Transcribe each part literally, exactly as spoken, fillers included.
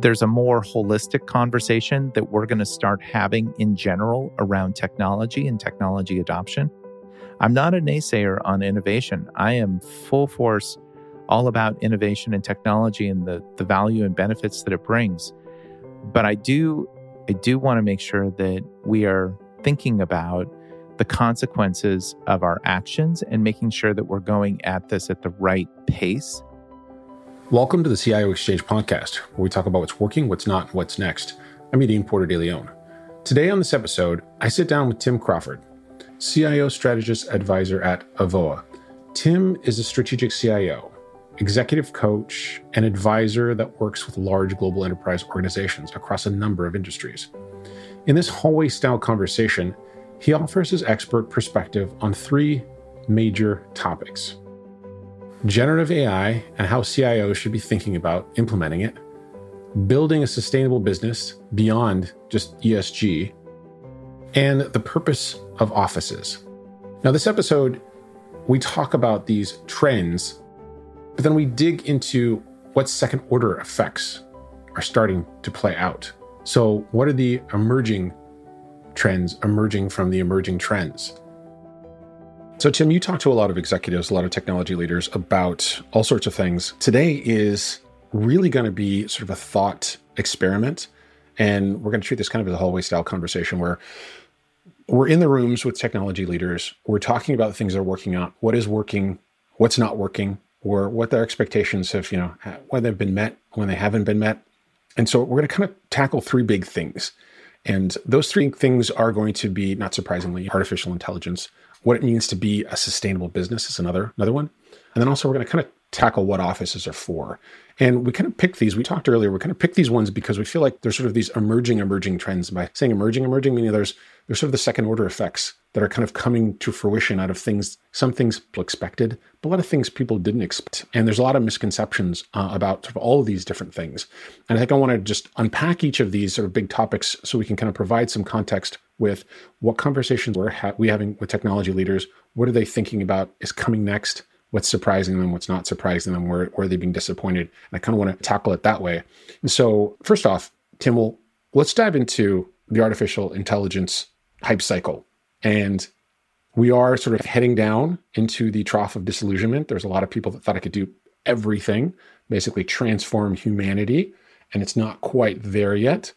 there's a more holistic conversation that we're going to start having in general around technology and technology adoption. I'm not a naysayer on innovation. I am full force all about innovation and technology and the, the value and benefits that it brings. But I do, I do want to make sure that we are thinking about the consequences of our actions and making sure that we're going at this at the right pace. Welcome to the C I O Exchange Podcast, where we talk about what's working, what's not, and what's next. I'm Yadin Porter de León. Today on this episode, I sit down with Tim Crawford, C I O Strategist Advisor at AVOA. Tim is a strategic C I O, executive coach, and advisor that works with large global enterprise organizations across a number of industries. In this hallway-style conversation, he offers his expert perspective on three major topics: generative A I and how C I Os should be thinking about implementing it, building a sustainable business beyond just E S G, and the purpose of offices. Now, this episode, we talk about these trends, but then we dig into what second-order effects are starting to play out. So what are the emerging trends emerging from the emerging trends? So Tim, you talk to a lot of executives, a lot of technology leaders about all sorts of things. Today is really going to be sort of a thought experiment. And we're going to treat this kind of as a hallway style conversation where we're in the rooms with technology leaders. We're talking about the things they're working on, what is working, what's not working, or what their expectations have, you know, when they've been met, when they haven't been met. And so we're going to kind of tackle three big things. And those three things are going to be, not surprisingly, artificial intelligence, what it means to be a sustainable business is another, another one. And then also we're going to kind of tackle what offices are for. And we kind of picked these, we talked earlier, we kind of picked these ones because we feel like there's sort of these emerging, emerging trends. By saying emerging, emerging, meaning there's, there's sort of the second order effects that are kind of coming to fruition out of things. Some things people expected, but a lot of things people didn't expect. And there's a lot of misconceptions uh, about sort of all of these different things. And I think I want to just unpack each of these sort of big topics so we can kind of provide some context with what conversations we're ha- we having with technology leaders. What are they thinking about is coming next? What's surprising them, what's not surprising them, where, where are they being disappointed? And I kind of want to tackle it that way. And so first off, Tim, well, let's dive into the artificial intelligence hype cycle. And we are sort of heading down into the trough of disillusionment. There's a lot of people that thought it could do everything, basically transform humanity, and it's not quite there yet.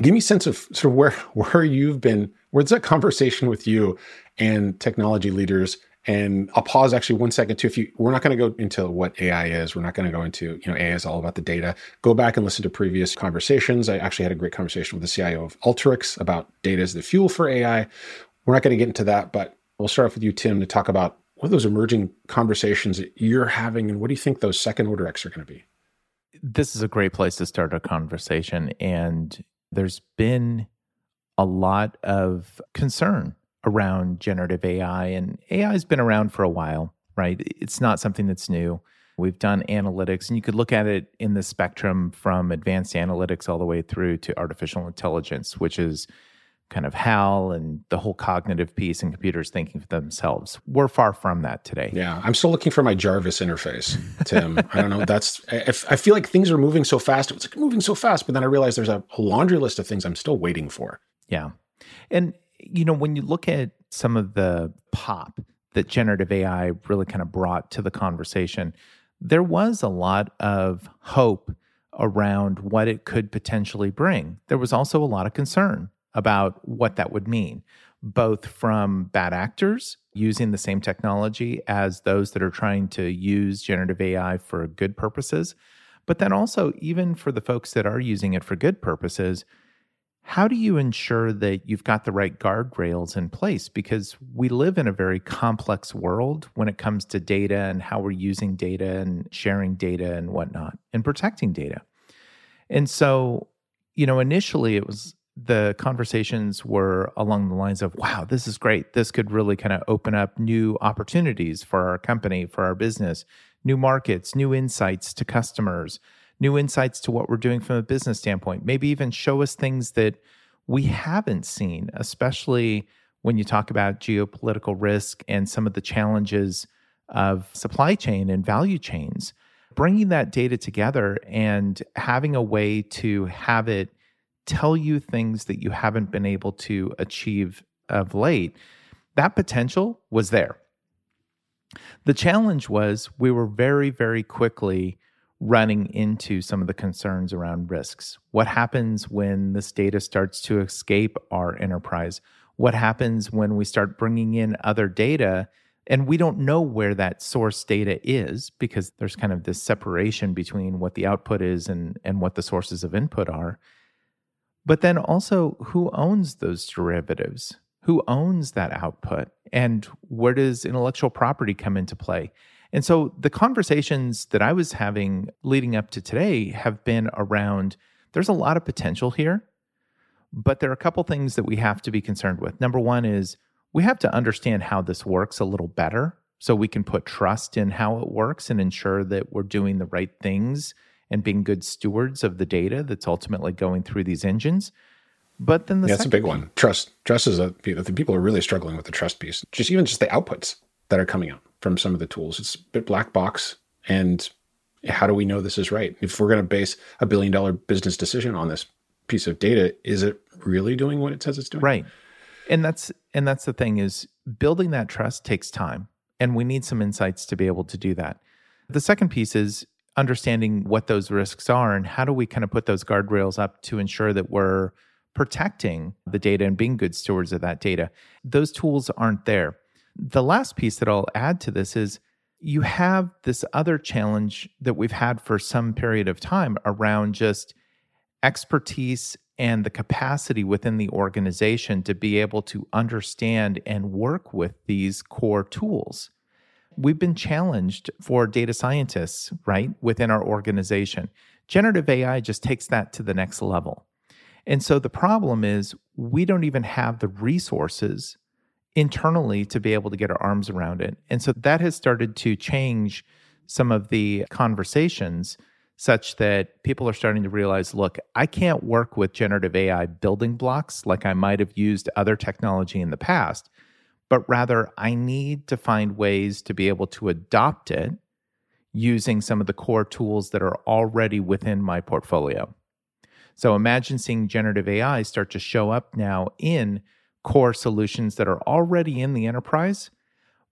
Give me a sense of sort of where, where you've been, where's that conversation with you and technology leaders? And I'll pause actually one second too. If you, we're not going to go into what A I is. We're not going to go into, you know, A I is all about the data. Go back and listen to previous conversations. I actually had a great conversation with the C I O of Alteryx about data as the fuel for A I. We're not going to get into that, but we'll start off with you, Tim, to talk about what are those emerging conversations that you're having and what do you think those second order X are going to be? This is a great place to start a conversation. And there's been a lot of concern around generative A I, and A I has been around for a while, right? It's not something that's new. We've done analytics, and you could look at it in the spectrum from advanced analytics all the way through to artificial intelligence, which is kind of H A L and the whole cognitive piece and computers thinking for themselves. We're far from that today. Yeah, I'm still looking for my Jarvis interface, Tim. I don't know. That's I, I feel like things are moving so fast. It's like moving so fast, but then I realize there's a laundry list of things I'm still waiting for. Yeah, and you know, when you look at some of the pop that generative A I really kind of brought to the conversation, there was a lot of hope around what it could potentially bring. There was also a lot of concern about what that would mean, both from bad actors using the same technology as those that are trying to use generative A I for good purposes, but then also even for the folks that are using it for good purposes. How do you ensure that you've got the right guardrails in place? Because we live in a very complex world when it comes to data and how we're using data and sharing data and whatnot and protecting data. And so, you know, initially it was the conversations were along the lines of, wow, this is great. This could really kind of open up new opportunities for our company, for our business, new markets, new insights to customers, new insights to what we're doing from a business standpoint, maybe even show us things that we haven't seen, especially when you talk about geopolitical risk and some of the challenges of supply chain and value chains. bringing that data together and having a way to have it tell you things that you haven't been able to achieve of late, that potential was there. The challenge was we were very, very quickly running into some of the concerns around risks. What happens when this data starts to escape our enterprise? What happens when we start bringing in other data and we don't know where that source data is, because there's kind of this separation between what the output is and, and what the sources of input are. But then also, who owns those derivatives? Who owns that output? And where does intellectual property come into play? And so the conversations that I was having leading up to today have been around, there's a lot of potential here, but there are a couple things that we have to be concerned with. Number one is we have to understand how this works a little better so we can put trust in how it works and ensure that we're doing the right things and being good stewards of the data that's ultimately going through these engines. But then the yeah, second that's a big one. Trust. Trust is a the people are really struggling with the trust piece. Just even just the outputs that are coming out from some of the tools. It's a bit black box. And how do we know this is right? If we're going to base a billion dollar business decision on this piece of data, is it really doing what it says it's doing? Right. And that's and that's the thing, is building that trust takes time. And we need some insights to be able to do that. The second piece is understanding what those risks are and how do we kind of put those guardrails up to ensure that we're protecting the data and being good stewards of that data. Those tools aren't there. The last piece that I'll add to this is you have this other challenge that we've had for some period of time around just expertise and the capacity within the organization to be able to understand and work with these core tools. We've been challenged for data scientists, right, within our organization. Generative A I just takes that to the next level. And so the problem is we don't even have the resources internally to be able to get our arms around it. And so that has started to change some of the conversations such that people are starting to realize, look, I can't work with generative A I building blocks like I might have used other technology in the past, but rather I need to find ways to be able to adopt it using some of the core tools that are already within my portfolio. So imagine seeing generative A I start to show up now in core solutions that are already in the enterprise,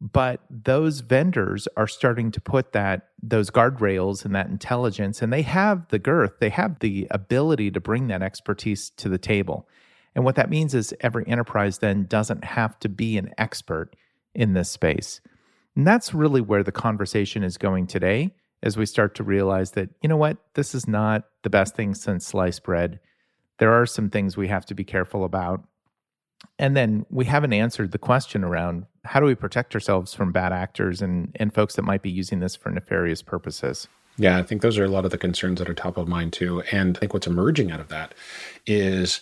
but those vendors are starting to put that those guardrails and that intelligence, and they have the girth, they have the ability to bring that expertise to the table. And what that means is every enterprise then doesn't have to be an expert in this space. And that's really where the conversation is going today, as we start to realize that, you know what, this is not the best thing since sliced bread. There are some things we have to be careful about. And then we haven't answered the question around how do we protect ourselves from bad actors and, and folks that might be using this for nefarious purposes. Yeah, I think those are a lot of the concerns that are top of mind too. And I think what's emerging out of that is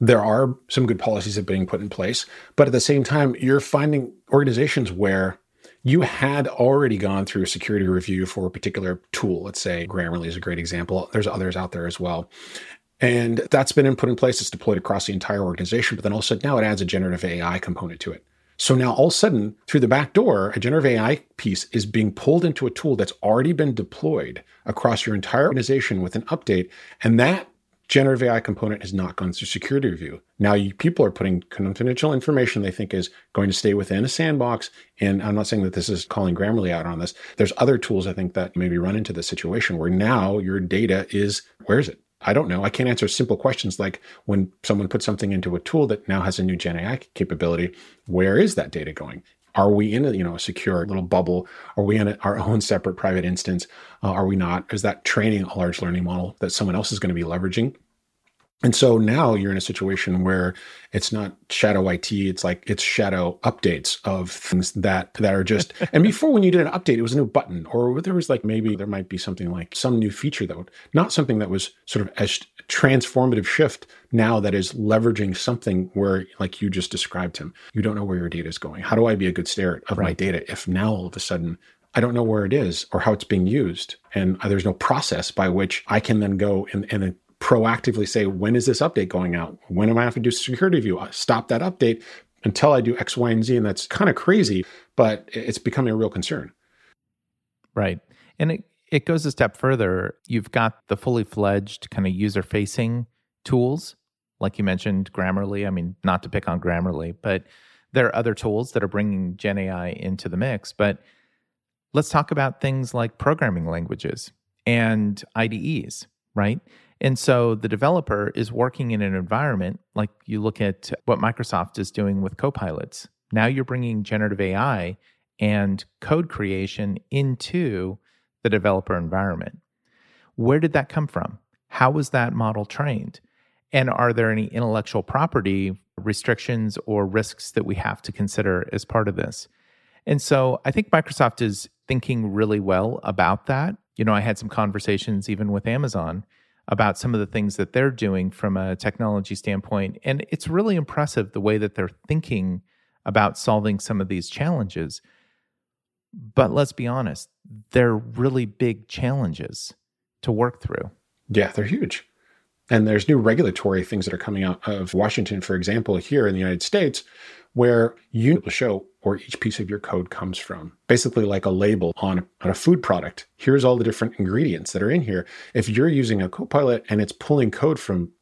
there are some good policies that are being put in place, but at the same time, you're finding organizations where you had already gone through security review for a particular tool. Let's say Grammarly is a great example. There's others out there as well. And that's been put in place. It's deployed across the entire organization, but then also now it adds a generative A I component to it. So now all of a sudden, through the back door, a generative A I piece is being pulled into a tool that's already been deployed across your entire organization with an update. And that generative A I component has not gone through security review. Now you, people are putting confidential information they think is going to stay within a sandbox. And I'm not saying that this is calling Grammarly out on this. There's other tools I think that maybe run into this situation where now your data is, where is it? I don't know. I can't answer simple questions like when someone puts something into a tool that now has a new Gen A I capability, where is that data going? Are we in a, you know, a secure little bubble? Are we in a, our own separate private instance? Uh, are we not? Is that training a large learning model that someone else is going to be leveraging? And so now you're in a situation where it's not shadow I T, it's like it's shadow updates of things that, that are just, and before when you did an update, it was a new button, or there was like maybe there might be something like some new feature that would, not something that was sort of a transformative shift now that is leveraging something where like you just described him, you don't know where your data is going. How do I be a good steward of right. my data if now all of a sudden I don't know where it is or how it's being used and there's no process by which I can then go and, and then proactively say, when is this update going out? When am I have to do security review? I'll stop that update until I do X, Y, and Z. And that's kind of crazy, but it's becoming a real concern. Right. And it, it goes a step further. You've got the fully fledged kind of user-facing tools, like you mentioned, Grammarly. I mean, not to pick on Grammarly, but there are other tools that are bringing Gen A I into the mix. But let's talk about things like programming languages and I D Es, right? And so the developer is working in an environment, like you look at what Microsoft is doing with Copilots. Now you're bringing generative A I and code creation into the developer environment. Where did that come from? How was that model trained? And are there any intellectual property restrictions or risks that we have to consider as part of this? And so I think Microsoft is thinking really well about that. You know, I had some conversations even with Amazon about some of the things that they're doing from a technology standpoint. And it's really impressive the way that they're thinking about solving some of these challenges. But let's be honest, they're really big challenges to work through. Yeah, they're huge. And there's new regulatory things that are coming out of Washington, for example, here in the United States, where you show where each piece of your code comes from. Basically like a label on, on a food product. Here's all the different ingredients that are in here. If you're using a Copilot and it's pulling code from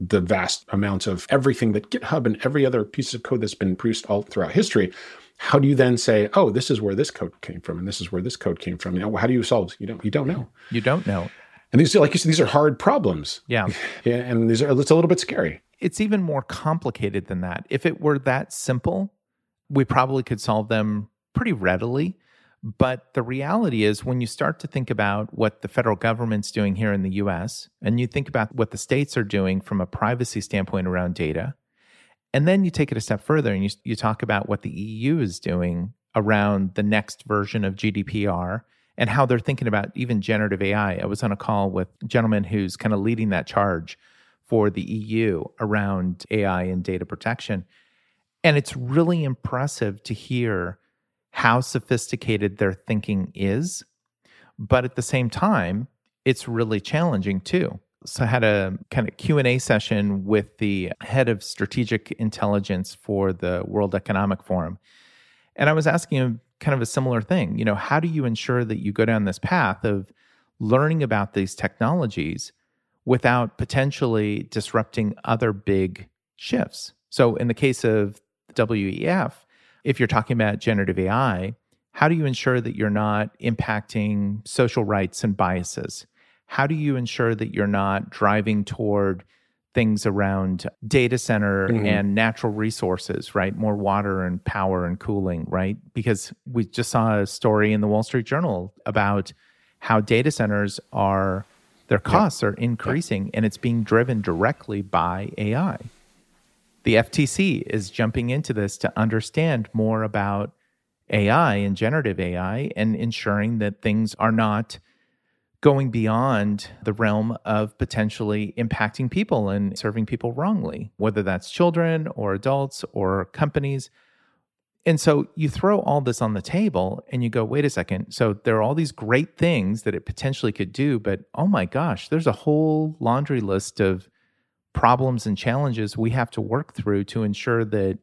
the vast amounts of everything that GitHub and every other piece of code that's been produced all throughout history, how do you then say, oh, this is where this code came from and this is where this code came from? You know, how do you solve? You don't, you don't know. You don't know. And these are, like you said, these are hard problems. Yeah. Yeah. And these are, it's a little bit scary. It's even more complicated than that. If it were that simple, we probably could solve them pretty readily. But the reality is when you start to think about what the federal government's doing here in the U S, and you think about what the states are doing from a privacy standpoint around data, and then you take it a step further and you, you talk about what the E U is doing around the next version of G D P R and how they're thinking about even generative A I. I was on a call with a gentleman who's kind of leading that charge for the E U around A I and data protection. And it's really impressive to hear how sophisticated their thinking is. But at the same time, it's really challenging too. So I had a kind of Q and A session with the head of strategic intelligence for the World Economic Forum. And I was asking him kind of a similar thing. You know, how do you ensure that you go down this path of learning about these technologies without potentially disrupting other big shifts? So in the case of W E F, if you're talking about generative A I, how do you ensure that you're not impacting social rights and biases? How do you ensure that you're not driving toward things around data center mm-hmm. and natural resources, right? More water and power and cooling, right? Because we just saw a story in the Wall Street Journal about how data centers are, their costs yep. are increasing yep. and it's being driven directly by A I. The F T C is jumping into this to understand more about A I and generative A I and ensuring that things are not going beyond the realm of potentially impacting people and serving people wrongly, whether that's children or adults or companies. And so you throw all this on the table and you go, wait a second. So there are all these great things that it potentially could do, but oh my gosh, there's a whole laundry list of problems and challenges we have to work through to ensure that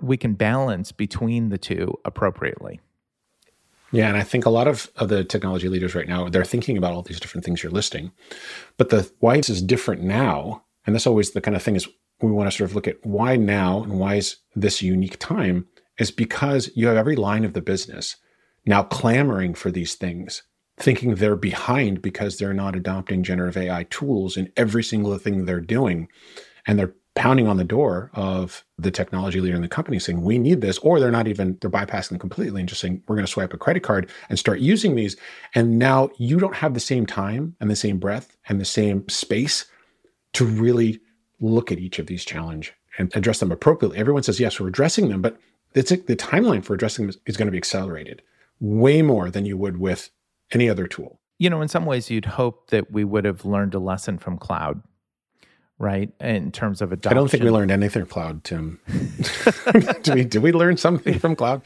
we can balance between the two appropriately. Yeah, and I think a lot of, of the technology leaders right now, they're thinking about all these different things you're listing. But the why this is different now, and that's always the kind of thing is we want to sort of look at why now and why is this unique time, is because you have every line of the business now clamoring for these things, thinking they're behind because they're not adopting generative A I tools in every single thing they're doing. And they're pounding on the door of the technology leader in the company saying, we need this, or they're not even, they're bypassing them completely and just saying, we're going to swipe a credit card and start using these. And now you don't have the same time and the same breath and the same space to really look at each of these challenges and address them appropriately. Everyone says, yes, we're addressing them, but it's the timeline for addressing them is going to be accelerated way more than you would with any other tool. You know, in some ways you'd hope that we would have learned a lesson from cloud, right? In terms of adoption. I don't think we learned anything from cloud, Tim. did, we, did we learn something from cloud?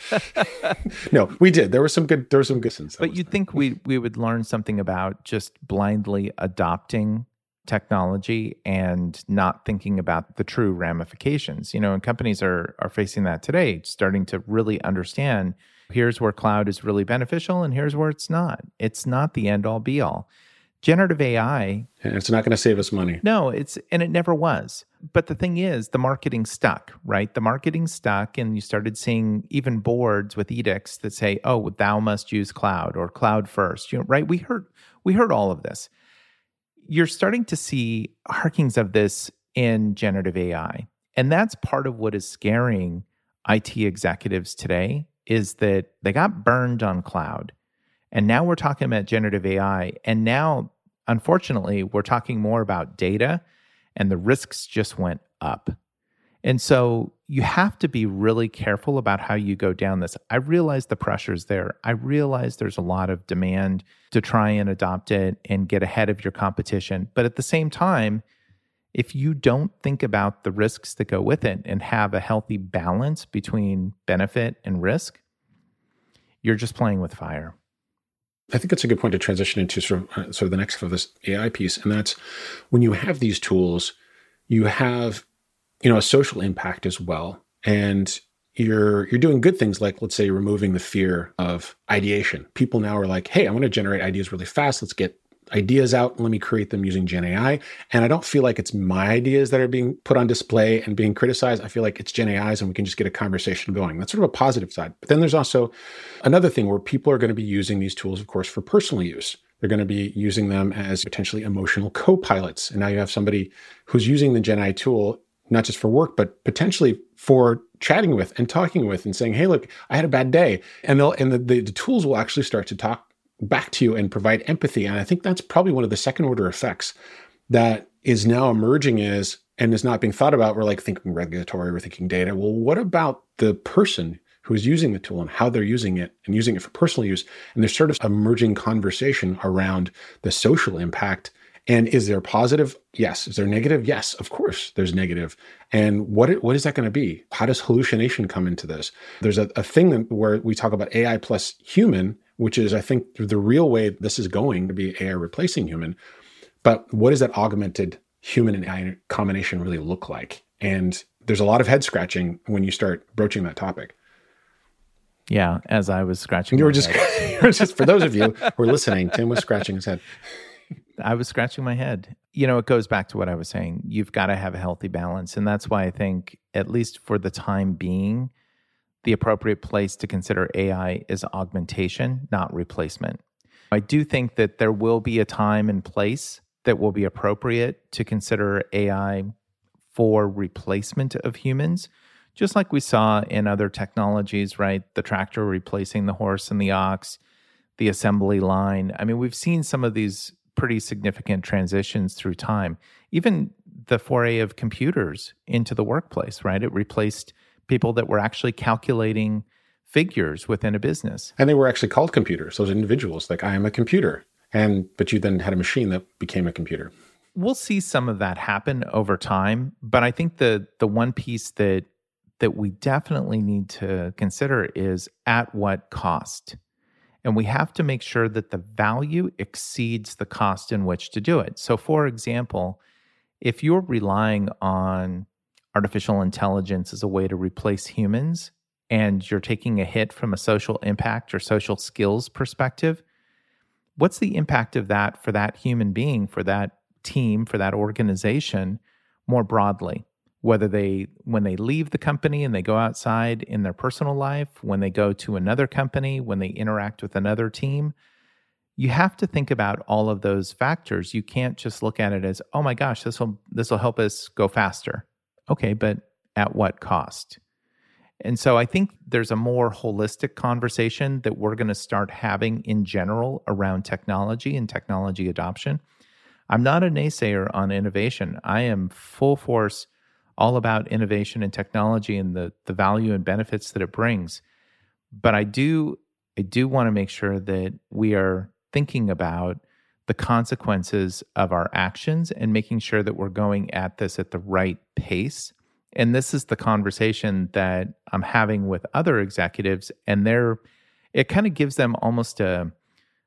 No, we did. There were some good, there were some good things. But you'd think we, we would learn something about just blindly adopting technology and not thinking about the true ramifications. You know, and companies are, are facing that today, starting to really understand here's where cloud is really beneficial and here's where it's not. It's not the end-all be-all. Generative A I... It's not going to save us money. No, it's and it never was. But the thing is, the marketing stuck, right? The marketing stuck, and you started seeing even boards with edicts that say, oh, thou must use cloud or cloud first, you know, right? We heard, we heard all of this. You're starting to see harkings of this in generative A I. And that's part of what is scaring I T executives today is that they got burned on cloud. And now we're talking about generative A I. And now, unfortunately, we're talking more about data, and the risks just went up. And so you have to be really careful about how you go down this. I realize the pressure's there. I realize there's a lot of demand to try and adopt it and get ahead of your competition. But at the same time, if you don't think about the risks that go with it and have a healthy balance between benefit and risk, you're just playing with fire. I think that's a good point to transition into sort of, uh, sort of the next of this A I piece. And that's when you have these tools, you have, you know, a social impact as well. And you're, you're doing good things like, let's say, removing the fear of ideation. People now are like, hey, I want to generate ideas really fast. Let's get ideas out and let me create them using Gen A I. And I don't feel like it's my ideas that are being put on display and being criticized. I feel like it's Gen A I's and we can just get a conversation going. That's sort of a positive side. But then there's also another thing where people are going to be using these tools, of course, for personal use. They're going to be using them as potentially emotional co-pilots. And now you have somebody who's using the Gen A I tool, not just for work, but potentially for chatting with and talking with and saying, hey, look, I had a bad day. And they'll and the, the, the tools will actually start to talk back to you and provide empathy. And I think that's probably one of the second order effects that is now emerging is, and is not being thought about. We're like thinking regulatory, we're thinking data. Well, what about the person who is using the tool and how they're using it and using it for personal use? And there's sort of emerging conversation around the social impact. And is there positive? Yes. Is there negative? Yes, of course there's negative. And what what is that going to be? How does hallucination come into this? There's a, a thing that, where we talk about A I plus human, which is, I think, the real way this is going to be A I replacing human. But what does that augmented human and A I combination really look like? And there's a lot of head scratching when you start broaching that topic. Yeah, as I was scratching you were my just, head. You were just, for those of you who are listening, Tim was scratching his head. I was scratching my head. You know, it goes back to what I was saying. You've got to have a healthy balance. And that's why I think, at least for the time being, the appropriate place to consider A I is augmentation, not replacement. I do think that there will be a time and place that will be appropriate to consider A I for replacement of humans, just like we saw in other technologies, right? The tractor replacing the horse and the ox, the assembly line. I mean, we've seen some of these pretty significant transitions through time. Even the foray of computers into the workplace, right? It replaced people that were actually calculating figures within a business. And they were actually called computers, those individuals, like I am a computer. And but you then had a machine that became a computer. We'll see some of that happen over time. But I think the the one piece that that we definitely need to consider is at what cost. And we have to make sure that the value exceeds the cost in which to do it. So for example, if you're relying on artificial intelligence as a way to replace humans, and you're taking a hit from a social impact or social skills perspective, what's the impact of that for that human being, for that team, for that organization more broadly? Whether they, when they leave the company and they go outside in their personal life, when they go to another company, when they interact with another team, you have to think about all of those factors. You can't just look at it as, oh my gosh, this will this will help us go faster. Okay, but at what cost? And so I think there's a more holistic conversation that we're going to start having in general around technology and technology adoption. I'm not a naysayer on innovation. I am full force all about innovation and technology and the, the value and benefits that it brings. But I do, I do want to make sure that we are thinking about the consequences of our actions and making sure that we're going at this at the right pace. And this is the conversation that I'm having with other executives, and they're, it kind of gives them almost a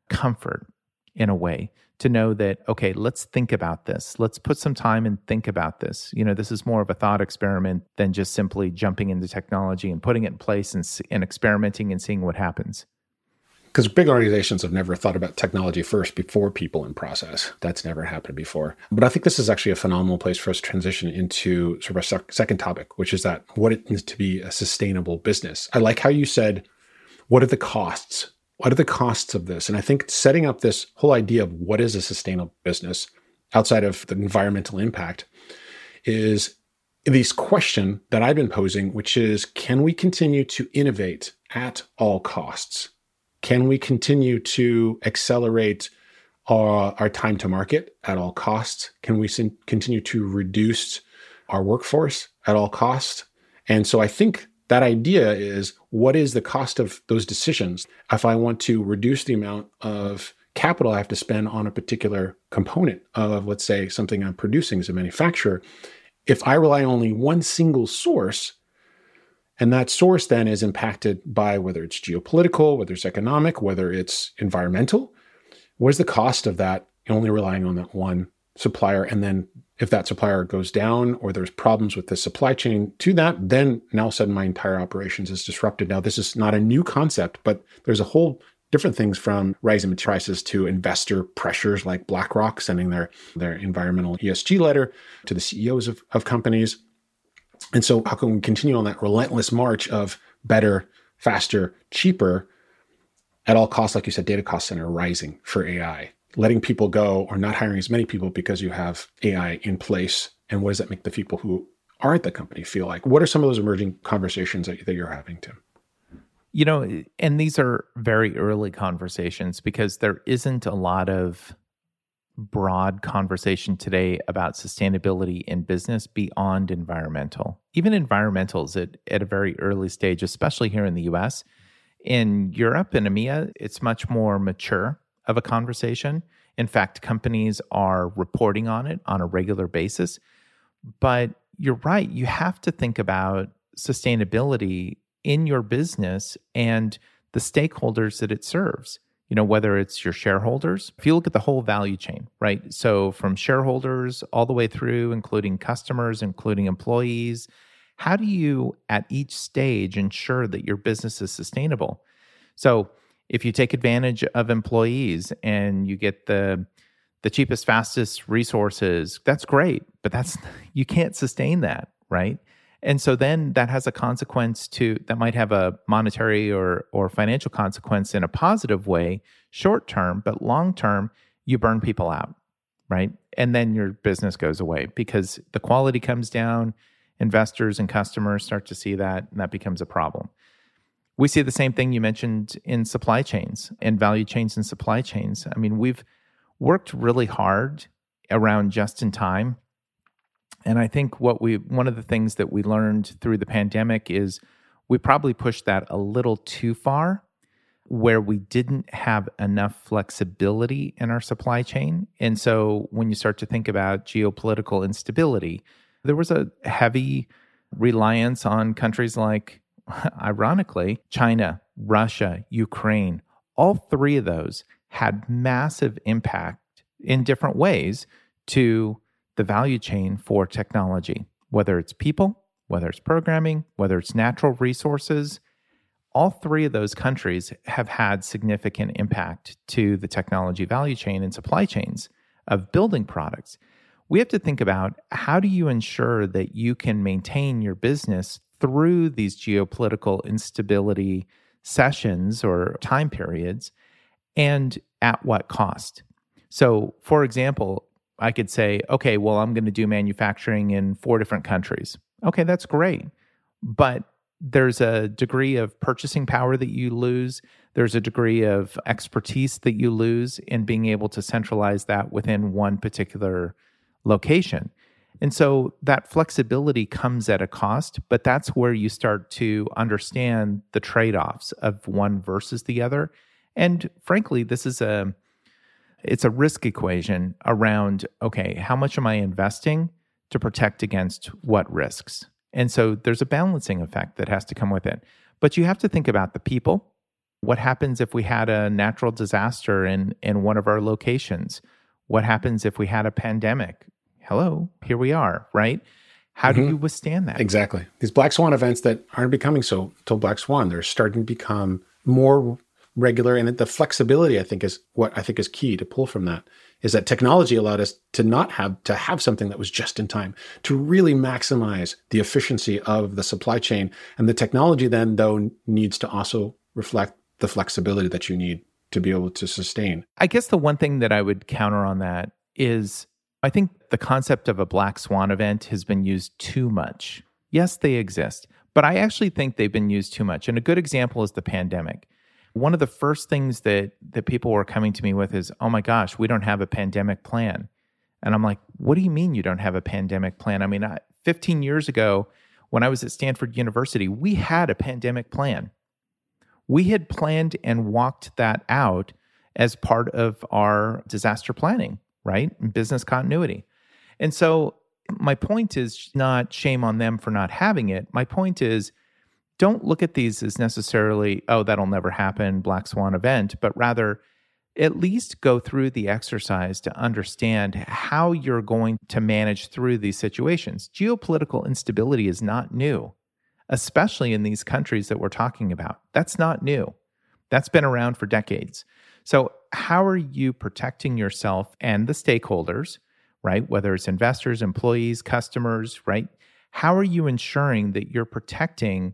comfort in a way to know that, okay, let's think about this. Let's put some time and think about this. You know, this is more of a thought experiment than just simply jumping into technology and putting it in place and, and experimenting and seeing what happens. Because big organizations have never thought about technology first before people and process. That's never happened before. But I think this is actually a phenomenal place for us to transition into sort of our sec- second topic, which is that what it means to be a sustainable business. I like how you said, what are the costs? What are the costs of this? And I think setting up this whole idea of what is a sustainable business outside of the environmental impact is this question that I've been posing, which is, can we continue to innovate at all costs? Can we continue to accelerate our, our time to market at all costs? Can we sin- continue to reduce our workforce at all costs? And so I think that idea is, what is the cost of those decisions? If I want to reduce the amount of capital I have to spend on a particular component of, let's say, something I'm producing as a manufacturer, if I rely on only one single source, and that source then is impacted by whether it's geopolitical, whether it's economic, whether it's environmental. What is the cost of that only relying on that one supplier? And then if that supplier goes down or there's problems with the supply chain to that, then now all of a sudden my entire operations is disrupted. Now, this is not a new concept, but there's a whole different things from rising prices to investor pressures like BlackRock sending their, their environmental E S G letter to the C E Os of, of companies. And so how can we continue on that relentless march of better, faster, cheaper at all costs? Like you said, data costs are rising for A I, letting people go or not hiring as many people because you have A I in place. And what does that make the people who are at the company feel like? What are some of those emerging conversations that, that you're having, Tim? You know, and these are very early conversations because there isn't a lot of broad conversation today about sustainability in business beyond environmental. Even environmental is at, at a very early stage, especially here in the U S. In Europe and E M E A, it's much more mature of a conversation. In fact, companies are reporting on it on a regular basis. But you're right, you have to think about sustainability in your business and the stakeholders that it serves. You know, whether it's your shareholders, if you look at the whole value chain, right? So from shareholders all the way through, including customers, including employees, how do you at each stage ensure that your business is sustainable? So if you take advantage of employees and you get the the cheapest, fastest resources, that's great, but that's you can't sustain that, right? And so then that has a consequence to, that might have a monetary or or financial consequence in a positive way, short term, but long term, you burn people out, right? And then your business goes away because the quality comes down, investors and customers start to see that, and that becomes a problem. We see the same thing you mentioned in supply chains and value chains and supply chains. I mean, we've worked really hard around just in time. And I think what we one of the things that we learned through the pandemic is we probably pushed that a little too far, where we didn't have enough flexibility in our supply chain. And so when you start to think about geopolitical instability, there was a heavy reliance on countries like, ironically, China, Russia, Ukraine. All three of those had massive impact in different ways to the value chain for technology, whether it's people, whether it's programming, whether it's natural resources. All three of those countries have had significant impact to the technology value chain and supply chains of building products. We have to think about, how do you ensure that you can maintain your business through these geopolitical instability sessions or time periods, and at what cost? So, for example, I could say, okay, well, I'm going to do manufacturing in four different countries. Okay, that's great. But there's a degree of purchasing power that you lose. There's a degree of expertise that you lose in being able to centralize that within one particular location. And so that flexibility comes at a cost, but that's where you start to understand the trade-offs of one versus the other. And frankly, this is a It's a risk equation around, okay, how much am I investing to protect against what risks? And so there's a balancing effect that has to come with it. But you have to think about the people. What happens if we had a natural disaster in, in one of our locations? What happens if we had a pandemic? Hello, here we are, right? How mm-hmm. do you withstand that? Exactly. These black swan events that aren't becoming so till black swan, they're starting to become more regular. And the flexibility, I think, is what I think is key to pull from that, is that technology allowed us to not have to have something that was just in time, to really maximize the efficiency of the supply chain. And the technology then, though, needs to also reflect the flexibility that you need to be able to sustain. I guess the one thing that I would counter on that is I think the concept of a black swan event has been used too much. Yes, they exist, but I actually think they've been used too much. And a good example is the pandemic. One of the first things that, that people were coming to me with is, oh my gosh, we don't have a pandemic plan. And I'm like, what do you mean you don't have a pandemic plan? I mean, I, fifteen years ago, when I was at Stanford University, we had a pandemic plan. We had planned and walked that out as part of our disaster planning, right? And business continuity. And so my point is not shame on them for not having it. My point is, don't look at these as necessarily, oh, that'll never happen, black swan event, but rather at least go through the exercise to understand how you're going to manage through these situations. Geopolitical instability is not new, especially in these countries that we're talking about. That's not new. That's been around for decades. So how are you protecting yourself and the stakeholders, right? Whether it's investors, employees, customers, right? How are you ensuring that you're protecting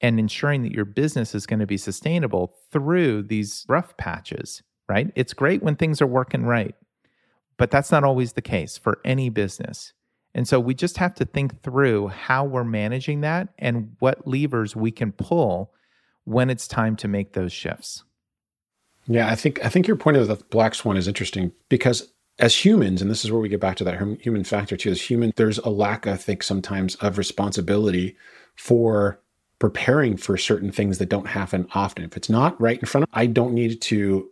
and ensuring that your business is going to be sustainable through these rough patches, right? It's great when things are working right, but that's not always the case for any business. And so we just have to think through how we're managing that and what levers we can pull when it's time to make those shifts. Yeah, I think I think your point of the black swan is interesting because as humans, and this is where we get back to that human factor too, as human, there's a lack, I think, sometimes of responsibility for preparing for certain things that don't happen often. If it's not right in front of me, I don't need to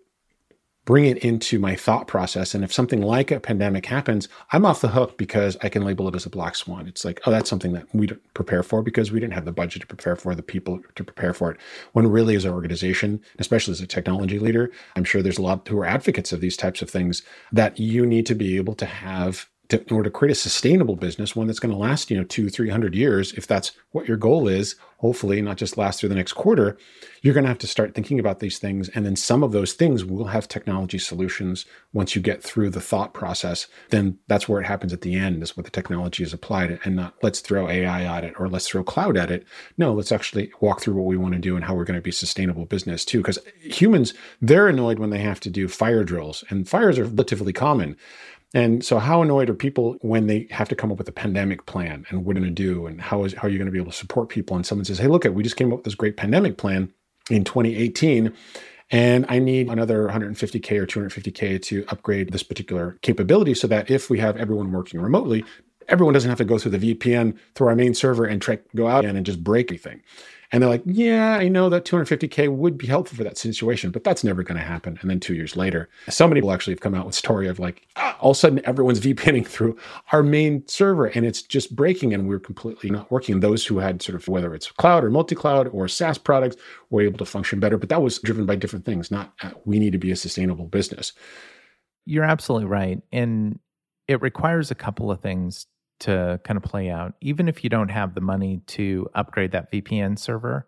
bring it into my thought process. And if something like a pandemic happens, I'm off the hook because I can label it as a black swan. It's like, oh, that's something that we didn't prepare for because we didn't have the budget to prepare for, the people to prepare for it. When really as an organization, especially as a technology leader, I'm sure there's a lot who are advocates of these types of things that you need to be able to have To, in order to create a sustainable business, one that's going to last, you know, two, three hundred years, if that's what your goal is, hopefully not just last through the next quarter, you're going to have to start thinking about these things. And then some of those things will have technology solutions. Once you get through the thought process, then that's where it happens at the end, is what the technology is applied, and not let's throw A I at it or let's throw cloud at it. No, let's actually walk through what we want to do and how we're going to be sustainable business too. Because humans, they're annoyed when they have to do fire drills, and fires are relatively common. And so how annoyed are people when they have to come up with a pandemic plan and what are you going to do and how, is, how are you going to be able to support people? And someone says, hey, look, we just came up with this great pandemic plan in twenty eighteen, and I need another one hundred fifty K or two hundred fifty K to upgrade this particular capability so that if we have everyone working remotely, everyone doesn't have to go through the V P N, through our main server and try, go out and just break everything. And they're like, yeah, I know that two hundred fifty K would be helpful for that situation, but that's never going to happen. And then two years later, somebody will actually have come out with a story of like, ah, all of a sudden everyone's VPNing through our main server and it's just breaking and we're completely not working. And those who had sort of, whether it's cloud or multi-cloud or SaaS products, were able to function better, but that was driven by different things, not uh, we need to be a sustainable business. You're absolutely right. And it requires a couple of things to kind of play out. Even if you don't have the money to upgrade that V P N server,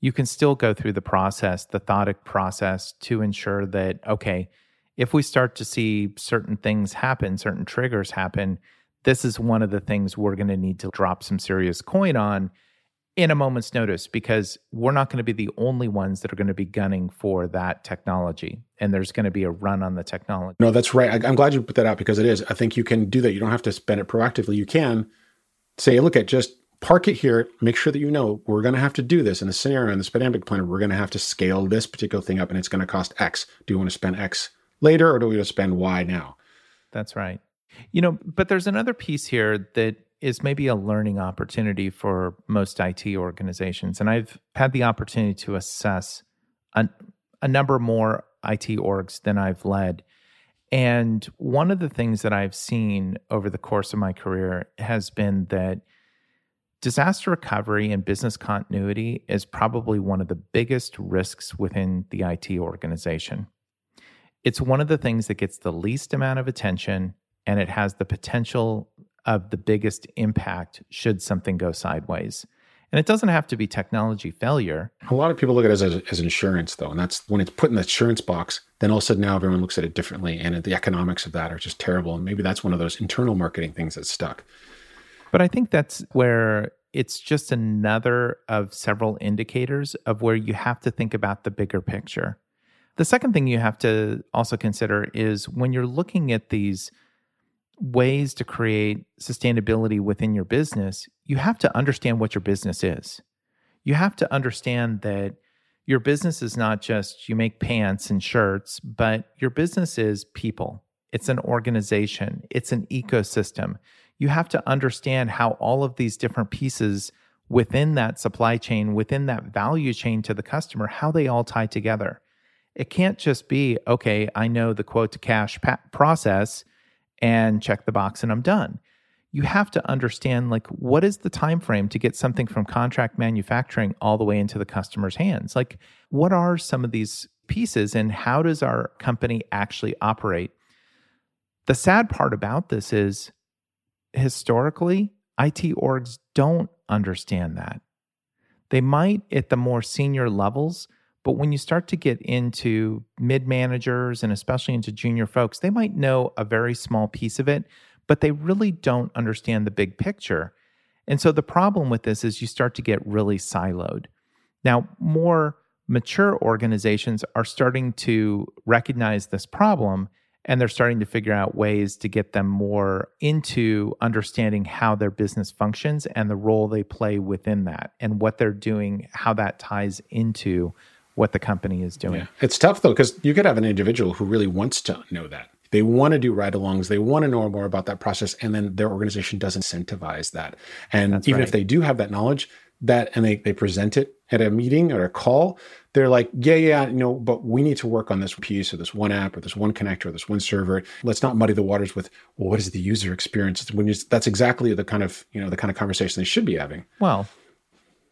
you can still go through the process, the thought process, to ensure that, okay, if we start to see certain things happen, certain triggers happen, this is one of the things we're going to need to drop some serious coin on in a moment's notice, because we're not going to be the only ones that are going to be gunning for that technology. And there's going to be a run on the technology. No, that's right. I, I'm glad you put that out because it is. I think you can do that. You don't have to spend it proactively. You can say, look at just park it here. Make sure that you know we're going to have to do this in the scenario, in this pandemic plan. We're going to have to scale this particular thing up and it's going to cost X. Do you want to spend X later or do we want to spend Y now? That's right. You know, but there's another piece here that is maybe a learning opportunity for most I T organizations. And I've had the opportunity to assess a, a number more I T orgs than I've led. And one of the things that I've seen over the course of my career has been that disaster recovery and business continuity is probably one of the biggest risks within the I T organization. it's one of the things that gets the least amount of attention, and it has the potential of the biggest impact should something go sideways. And it doesn't have to be technology failure. A lot of people look at it as, as insurance, though. And that's when it's put in the insurance box, then all of a sudden now everyone looks at it differently. And the economics of that are just terrible. And maybe that's one of those internal marketing things that's stuck. But I think that's where it's just another of several indicators of where you have to think about the bigger picture. The second thing you have to also consider is when you're looking at these ways to create sustainability within your business, you have to understand what your business is. You have to understand that your business is not just you make pants and shirts, but your business is people. It's an organization. It's an ecosystem. You have to understand how all of these different pieces within that supply chain, within that value chain to the customer, how they all tie together. It can't just be, okay, I know the quote to cash pa- process and check the box and I'm done. You have to understand, like, what is the time frame to get something from contract manufacturing all the way into the customer's hands? Like, what are some of these pieces and how does our company actually operate? The sad part about this is, historically, I T orgs don't understand that. They might at the more senior levels, but when you start to get into mid-managers and especially into junior folks, they might know a very small piece of it, but they really don't understand the big picture. And so the problem with this is you start to get really siloed. Now, more mature organizations are starting to recognize this problem, and they're starting to figure out ways to get them more into understanding how their business functions and the role they play within that and what they're doing, how that ties into what the company is doing. Yeah. It's tough, though, because you could have an individual who really wants to know that. They want to do ride-alongs. They want to know more about that process, and then their organization doesn't incentivize that. And That's even right. if they do have that knowledge, that and they, they present it at a meeting or a call, they're like, yeah, yeah, you know, but we need to work on this piece or this one app or this one connector or this one server. Let's not muddy the waters with, well, what is the user experience? When you, that's exactly the kind of, you know, the kind of conversation they should be having. Well,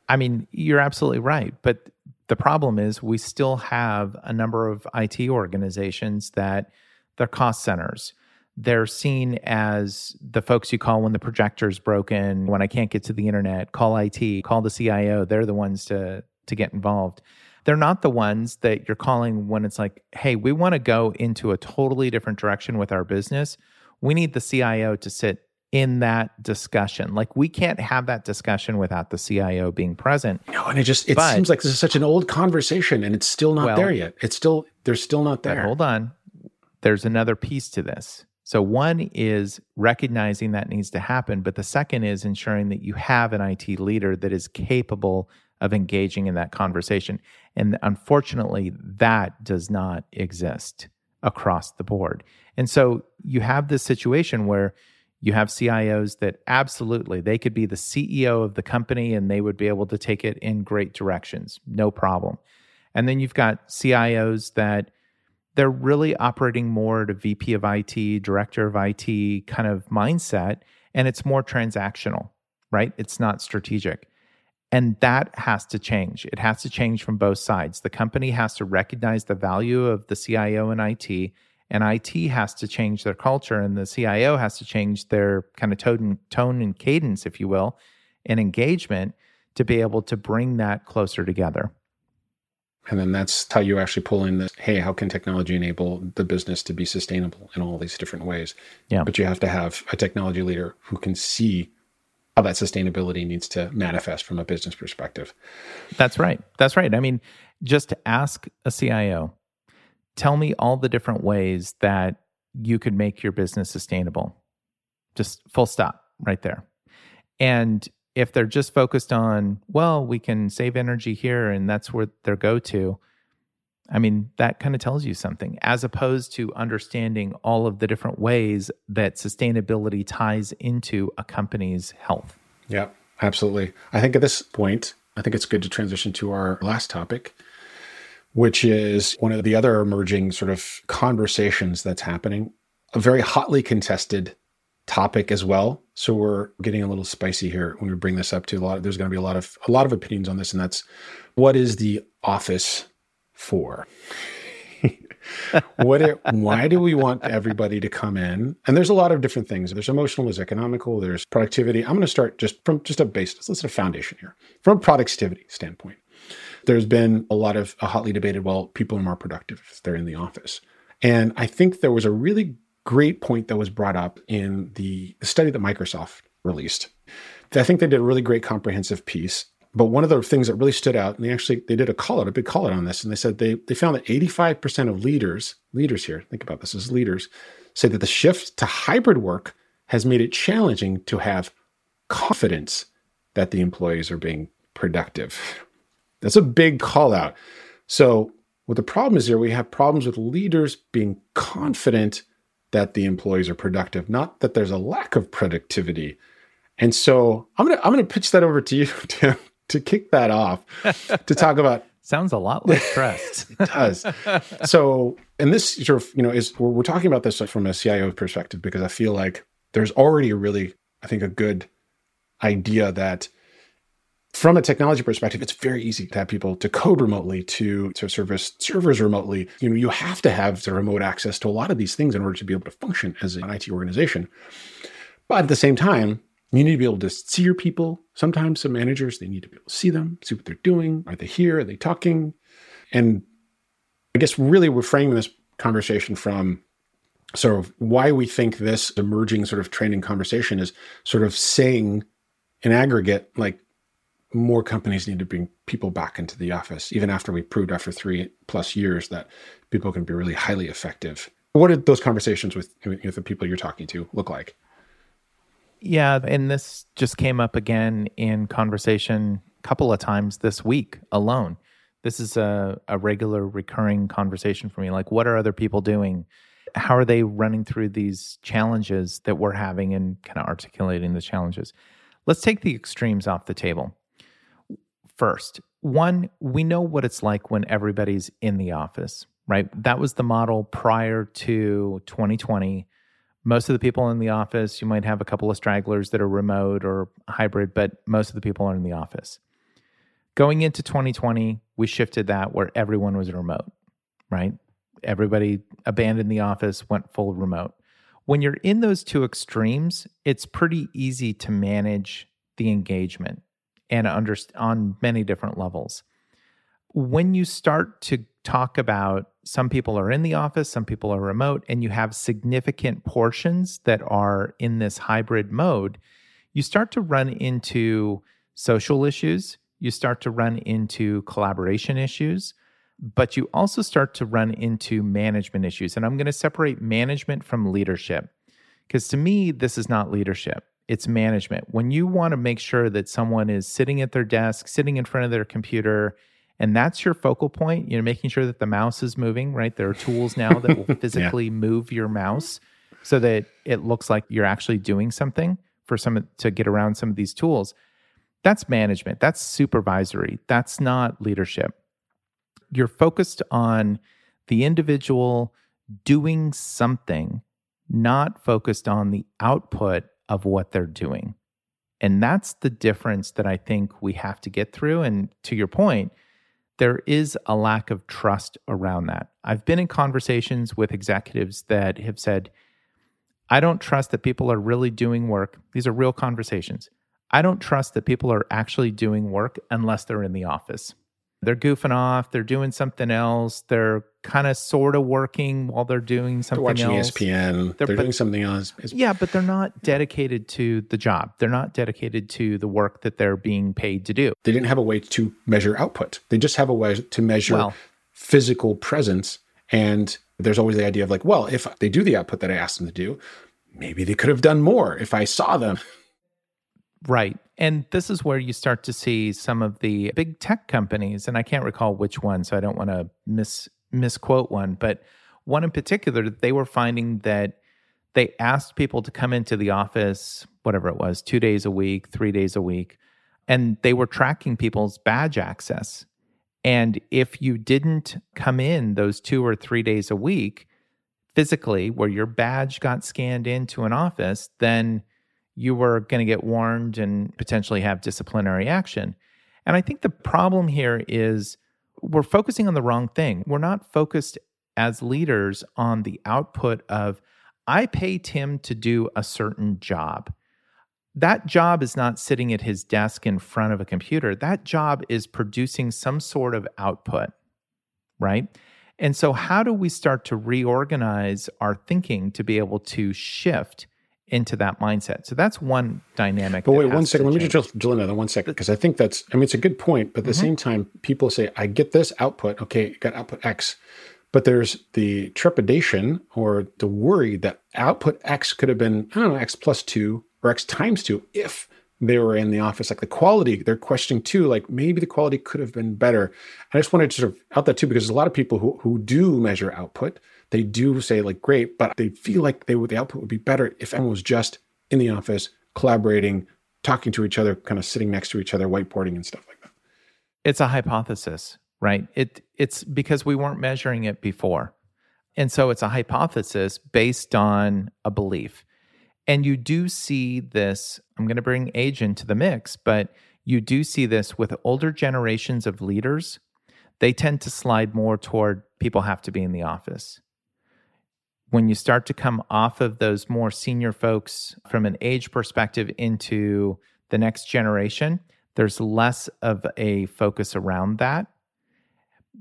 I mean, you're absolutely right. But the problem is we still have a number of I T organizations that they're cost centers. They're seen as the folks you call when the projector's broken, when I can't get to the internet, call I T, call the C I O. They're the ones to, to get involved. They're not the ones that you're calling when it's like, hey, we want to go into a totally different direction with our business. We need the C I O to sit in that discussion. Like, we can't have that discussion without the C I O being present. No, and it just, it but, seems like this is such an old conversation and it's still not well, there yet. It's still, they're still not there. But hold on. There's another piece to this. So one is recognizing that needs to happen, but the second is ensuring that you have an I T leader that is capable of engaging in that conversation. And unfortunately, that does not exist across the board. And so you have this situation where you have C I Os that absolutely, they could be the C E O of the company and they would be able to take it in great directions, no problem. And then you've got C I Os that they're really operating more at a V P of I T, director of I T kind of mindset, and it's more transactional, right? It's not strategic. And that has to change. It has to change from both sides. The company has to recognize the value of the C I O and I T, and I T has to change their culture, and the C I O has to change their kind of tone, tone and cadence, if you will, and engagement to be able to bring that closer together. And then that's how you actually pull in this, hey, how can technology enable the business to be sustainable in all these different ways? Yeah. But you have to have a technology leader who can see how that sustainability needs to manifest from a business perspective. That's right. That's right. I mean, just to ask a C I O, tell me all the different ways that you could make your business sustainable. Just full stop right there. And if they're just focused on, well, we can save energy here and that's where their go-to, I mean, that kind of tells you something, as opposed to understanding all of the different ways that sustainability ties into a company's health. Yeah, absolutely. I think at this point, I think it's good to transition to our last topic, which is one of the other emerging sort of conversations that's happening, a very hotly contested topic as well. So we're getting a little spicy here when we bring this up to a lot of, there's going to be a lot of a lot of opinions on this, and that's, what is the office for? What? Are, why do we want everybody to come in? And there's a lot of different things. There's emotional, there's economical, there's productivity. I'm going to start just from just a basis. Let's set a foundation here. From a productivity standpoint, there's been a lot of a hotly debated, well, people are more productive if they're in the office. And I think there was a really great point that was brought up in the study that Microsoft released. I think they did a really great comprehensive piece. But one of the things that really stood out, and they actually, they did a call out, a big call out on this. And they said they, they found that eighty-five percent of leaders, leaders here, think about this as leaders, say that the shift to hybrid work has made it challenging to have confidence that the employees are being productive. That's a big call out. So what the problem is here, we have problems with leaders being confident that the employees are productive, not that there's a lack of productivity. And so I'm gonna I'm gonna pitch that over to you, Tim, to kick that off, to talk about. Sounds a lot like trust. It does. So, and this sort of, you know, is we're, we're talking about this from a C I O perspective, because I feel like there's already a really, I think, a good idea that from a technology perspective, it's very easy to have people to code remotely, to, to service servers remotely. You know, you have to have the remote access to a lot of these things in order to be able to function as an I T organization. But at the same time, you need to be able to see your people. Sometimes some managers, they need to be able to see them, see what they're doing. Are they here? Are they talking? And I guess really we're framing this conversation from sort of why we think this emerging sort of trending conversation is sort of saying in aggregate, like more companies need to bring people back into the office, even after we proved after three plus years that people can be really highly effective. What did those conversations with, with the people you're talking to look like? Yeah, and this just came up again in conversation a couple of times this week alone. This is a, a regular recurring conversation for me. Like, what are other people doing? How are they running through these challenges that we're having and kind of articulating the challenges? Let's take the extremes off the table. First, one, we know what it's like when everybody's in the office, right? That was the model prior to twenty twenty. Most of the people in the office, you might have a couple of stragglers that are remote or hybrid, but most of the people are in the office. Going into twenty twenty, we shifted that where everyone was remote, right? Everybody abandoned the office, went full remote. When you're in those two extremes, it's pretty easy to manage the engagement and under, on many different levels. When you start to talk about some people are in the office, some people are remote, and you have significant portions that are in this hybrid mode, you start to run into social issues, you start to run into collaboration issues, but you also start to run into management issues. And I'm going to separate management from leadership, because to me, this is not leadership. It's management. When you want to make sure that someone is sitting at their desk, sitting in front of their computer, and that's your focal point. You're making sure that the mouse is moving, right? There are tools now that will physically yeah. move your mouse so that it looks like you're actually doing something for some to get around some of these tools. That's management. That's supervisory. That's not leadership. You're focused on the individual doing something, not focused on the output of what they're doing. And that's the difference that I think we have to get through. And to your point, there is a lack of trust around that. I've been in conversations with executives that have said, I don't trust that people are really doing work. These are real conversations. I don't trust that people are actually doing work unless they're in the office. They're goofing off. They're doing something else. They're kind of sort of working while they're doing something else. They're watching E S P N. They're, they're but, doing something else. Yeah, but they're not dedicated to the job. They're not dedicated to the work that they're being paid to do. They didn't have a way to measure output. They just have a way to measure well, physical presence. And there's always the idea of like, well, if they do the output that I asked them to do, maybe they could have done more if I saw them. Right. And this is where you start to see some of the big tech companies, and I can't recall which one, so I don't want to mis misquote one, but one in particular, they were finding that they asked people to come into the office, whatever it was, two days a week, three days a week, and they were tracking people's badge access. And if you didn't come in those two or three days a week physically, where your badge got scanned into an office, then you were going to get warned and potentially have disciplinary action. And I think the problem here is we're focusing on the wrong thing. We're not focused as leaders on the output of, I pay Tim to do a certain job. That job is not sitting at his desk in front of a computer. That job is producing some sort of output, right? And so how do we start to reorganize our thinking to be able to shift into that mindset? So that's one dynamic. But wait one second, let me just drill into that one second, because I think that's, I mean, it's a good point, but at the mm-hmm. same time, people say, I get this output, okay, got output X. But there's the trepidation or the worry that output X could have been, I don't know, X plus two or X times two if they were in the office. Like the quality, they're questioning too, like maybe the quality could have been better. I just wanted to sort of out that too, because there's a lot of people who, who do measure output. They do say like, great, but they feel like they would, the output would be better if everyone was just in the office, collaborating, talking to each other, kind of sitting next to each other, whiteboarding and stuff like that. It's a hypothesis. Right? It it's because we weren't measuring it before. And so it's a hypothesis based on a belief. And you do see this, I'm going to bring age into the mix, but you do see this with older generations of leaders. They tend to slide more toward people have to be in the office. When you start to come off of those more senior folks from an age perspective into the next generation, there's less of a focus around that.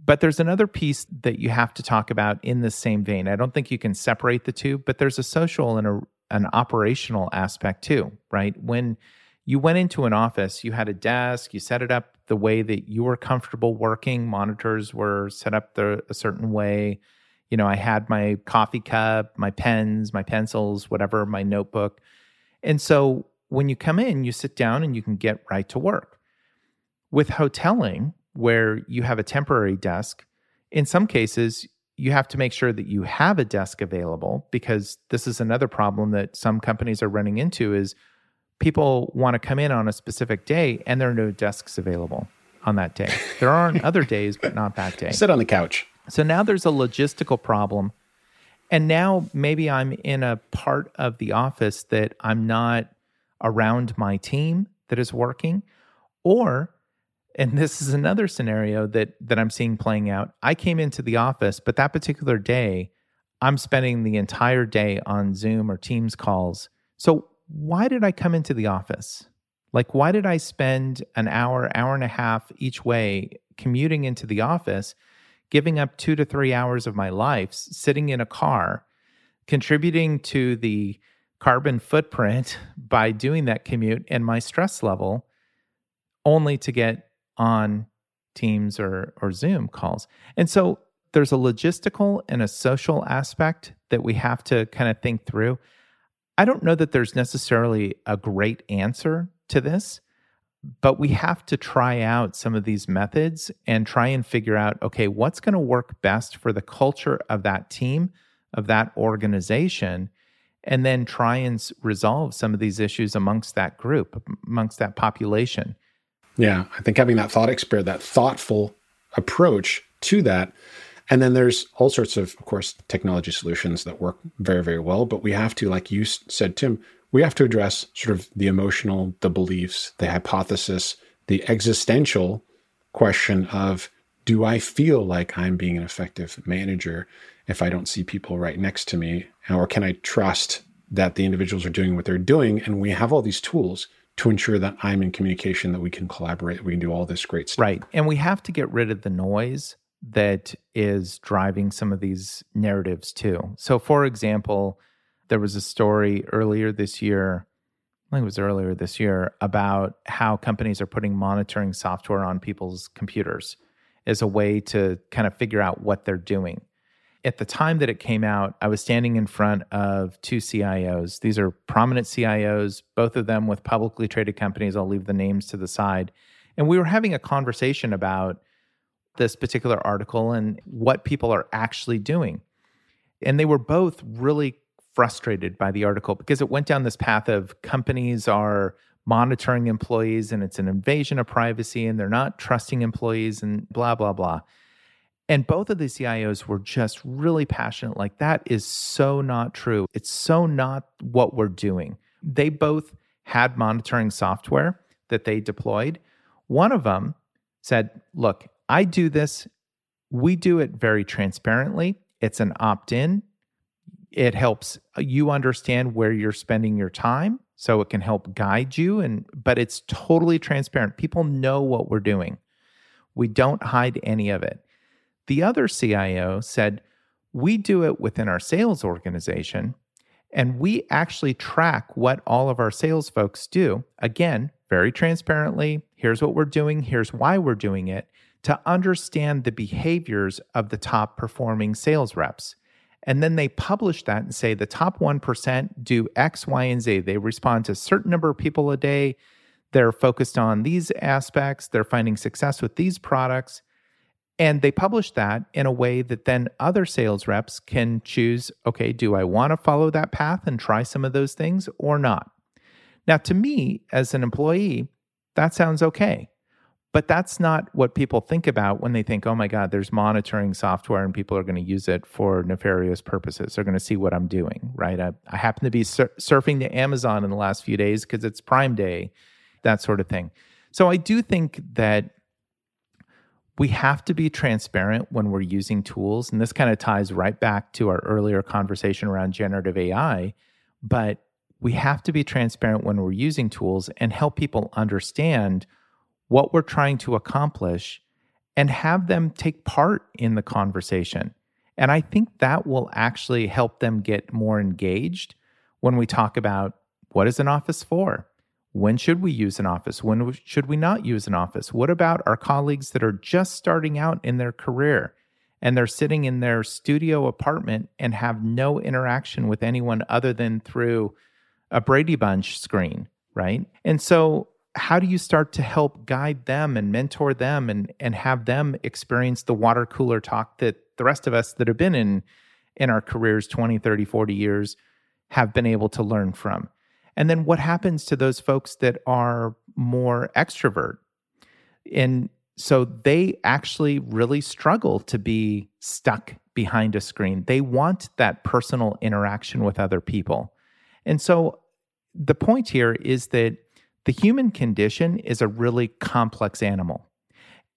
But there's another piece that you have to talk about in the same vein. I don't think you can separate the two, but there's a social and a, an operational aspect too, right? When you went into an office, you had a desk, you set it up the way that you were comfortable working, monitors were set up the, a certain way. You know, I had my coffee cup, my pens, my pencils, whatever, my notebook. And so when you come in, you sit down and you can get right to work. With hoteling, where you have a temporary desk, in some cases, you have to make sure that you have a desk available, because this is another problem that some companies are running into is people want to come in on a specific day and there are no desks available on that day. There aren't other days, but not that day. Sit on the couch. So now there's a logistical problem. And now maybe I'm in a part of the office that I'm not around my team that is working, or... And this is another scenario that that I'm seeing playing out. I came into the office, but that particular day, I'm spending the entire day on Zoom or Teams calls. So why did I come into the office? Like, why did I spend an hour, hour and a half each way commuting into the office, giving up two to three hours of my life, sitting in a car, contributing to the carbon footprint by doing that commute and my stress level, only to get on Teams or, or Zoom calls. And so there's a logistical and a social aspect that we have to kind of think through. I don't know that there's necessarily a great answer to this, but we have to try out some of these methods and try and figure out, okay, what's going to work best for the culture of that team, of that organization, and then try and resolve some of these issues amongst that group, amongst that population. Yeah, I think having that thought experiment, that thoughtful approach to that. And then there's all sorts of, of course, technology solutions that work very, very well. But we have to, like you said, Tim, we have to address sort of the emotional, the beliefs, the hypothesis, the existential question of, do I feel like I'm being an effective manager if I don't see people right next to me? Or can I trust that the individuals are doing what they're doing? And we have all these tools to ensure that I'm in communication, that we can collaborate, that we can do all this great stuff. Right. And we have to get rid of the noise that is driving some of these narratives too. So for example, there was a story earlier this year, I think it was earlier this year, about how companies are putting monitoring software on people's computers as a way to kind of figure out what they're doing. At the time that it came out, I was standing in front of two C I Os. These are prominent C I Os, both of them with publicly traded companies. I'll leave the names to the side. And we were having a conversation about this particular article and what people are actually doing. And they were both really frustrated by the article because it went down this path of companies are monitoring employees and it's an invasion of privacy and they're not trusting employees and blah, blah, blah. And both of the C I Os were just really passionate. Like, that is so not true. It's so not what we're doing. They both had monitoring software that they deployed. One of them said, look, I do this. We do it very transparently. It's an opt-in. It helps you understand where you're spending your time, so it can help guide you, and but it's totally transparent. People know what we're doing. We don't hide any of it. The other C I O said, we do it within our sales organization, and we actually track what all of our sales folks do. Again, very transparently, here's what we're doing, here's why we're doing it, to understand the behaviors of the top performing sales reps. And then they publish that and say the top one percent do X, Y, and Z. They respond to a certain number of people a day. They're focused on these aspects. They're finding success with these products. And they publish that in a way that then other sales reps can choose, okay, do I want to follow that path and try some of those things or not? Now, to me, as an employee, that sounds okay. But that's not what people think about when they think, oh my God, there's monitoring software and people are going to use it for nefarious purposes. They're going to see what I'm doing, right? I, I happen to be sur- surfing to Amazon in the last few days because it's Prime Day, that sort of thing. So I do think that we have to be transparent when we're using tools. And this kind of ties right back to our earlier conversation around generative A I. But we have to be transparent when we're using tools and help people understand what we're trying to accomplish and have them take part in the conversation. And I think that will actually help them get more engaged when we talk about what is an office for? When should we use an office? When should we not use an office? What about our colleagues that are just starting out in their career and they're sitting in their studio apartment and have no interaction with anyone other than through a Brady Bunch screen, right? And so how do you start to help guide them and mentor them and, and have them experience the water cooler talk that the rest of us that have been in, in our careers twenty, thirty, forty years have been able to learn from? And then what happens to those folks that are more extrovert? And so they actually really struggle to be stuck behind a screen. They want that personal interaction with other people. And so the point here is that the human condition is a really complex animal,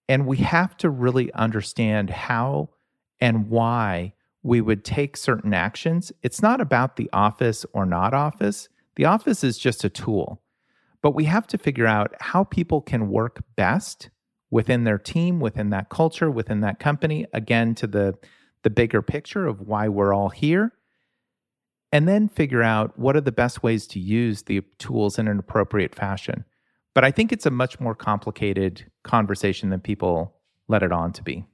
and we have to really understand how and why we would take certain actions. It's not about the office or not office. The office is just a tool, but we have to figure out how people can work best within their team, within that culture, within that company, again, to the, the bigger picture of why we're all here. And then figure out what are the best ways to use the tools in an appropriate fashion. But I think it's a much more complicated conversation than people let it on to be.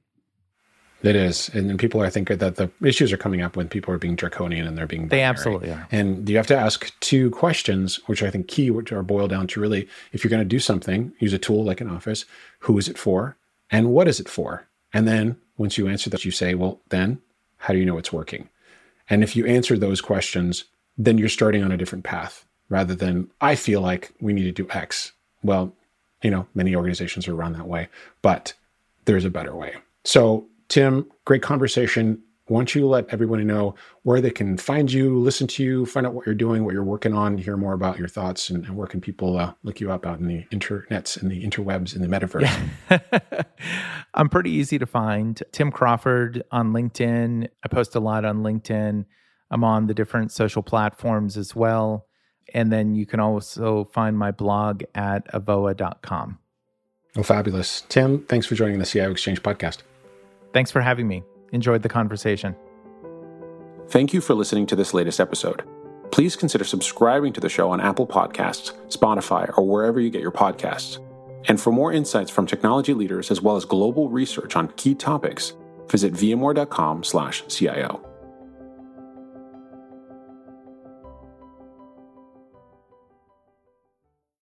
It is. And then people, I think, that the issues are coming up when people are being draconian and they're being binary. They absolutely are. And you have to ask two questions, which I think key, which are boiled down to really, if you're going to do something, use a tool like an office, who is it for and what is it for? And then once you answer that, you say, well, then how do you know it's working? And if you answer those questions, then you're starting on a different path rather than, I feel like we need to do X. Well, you know, many organizations are run that way, but there's a better way. So Tim, great conversation. Why don't you let everybody know where they can find you, listen to you, find out what you're doing, what you're working on, hear more about your thoughts, and, and where can people uh, look you up out in the internets, in the interwebs, in the metaverse? Yeah. I'm pretty easy to find. Tim Crawford on LinkedIn. I post a lot on LinkedIn. I'm on the different social platforms as well. And then you can also find my blog at avoa dot com. Oh, fabulous. Tim, thanks for joining the C I O Exchange podcast. Thanks for having me. Enjoyed the conversation. Thank you for listening to this latest episode. Please consider subscribing to the show on Apple Podcasts, Spotify, or wherever you get your podcasts. And for more insights from technology leaders as well as global research on key topics, visit vmware dot com slash C I O.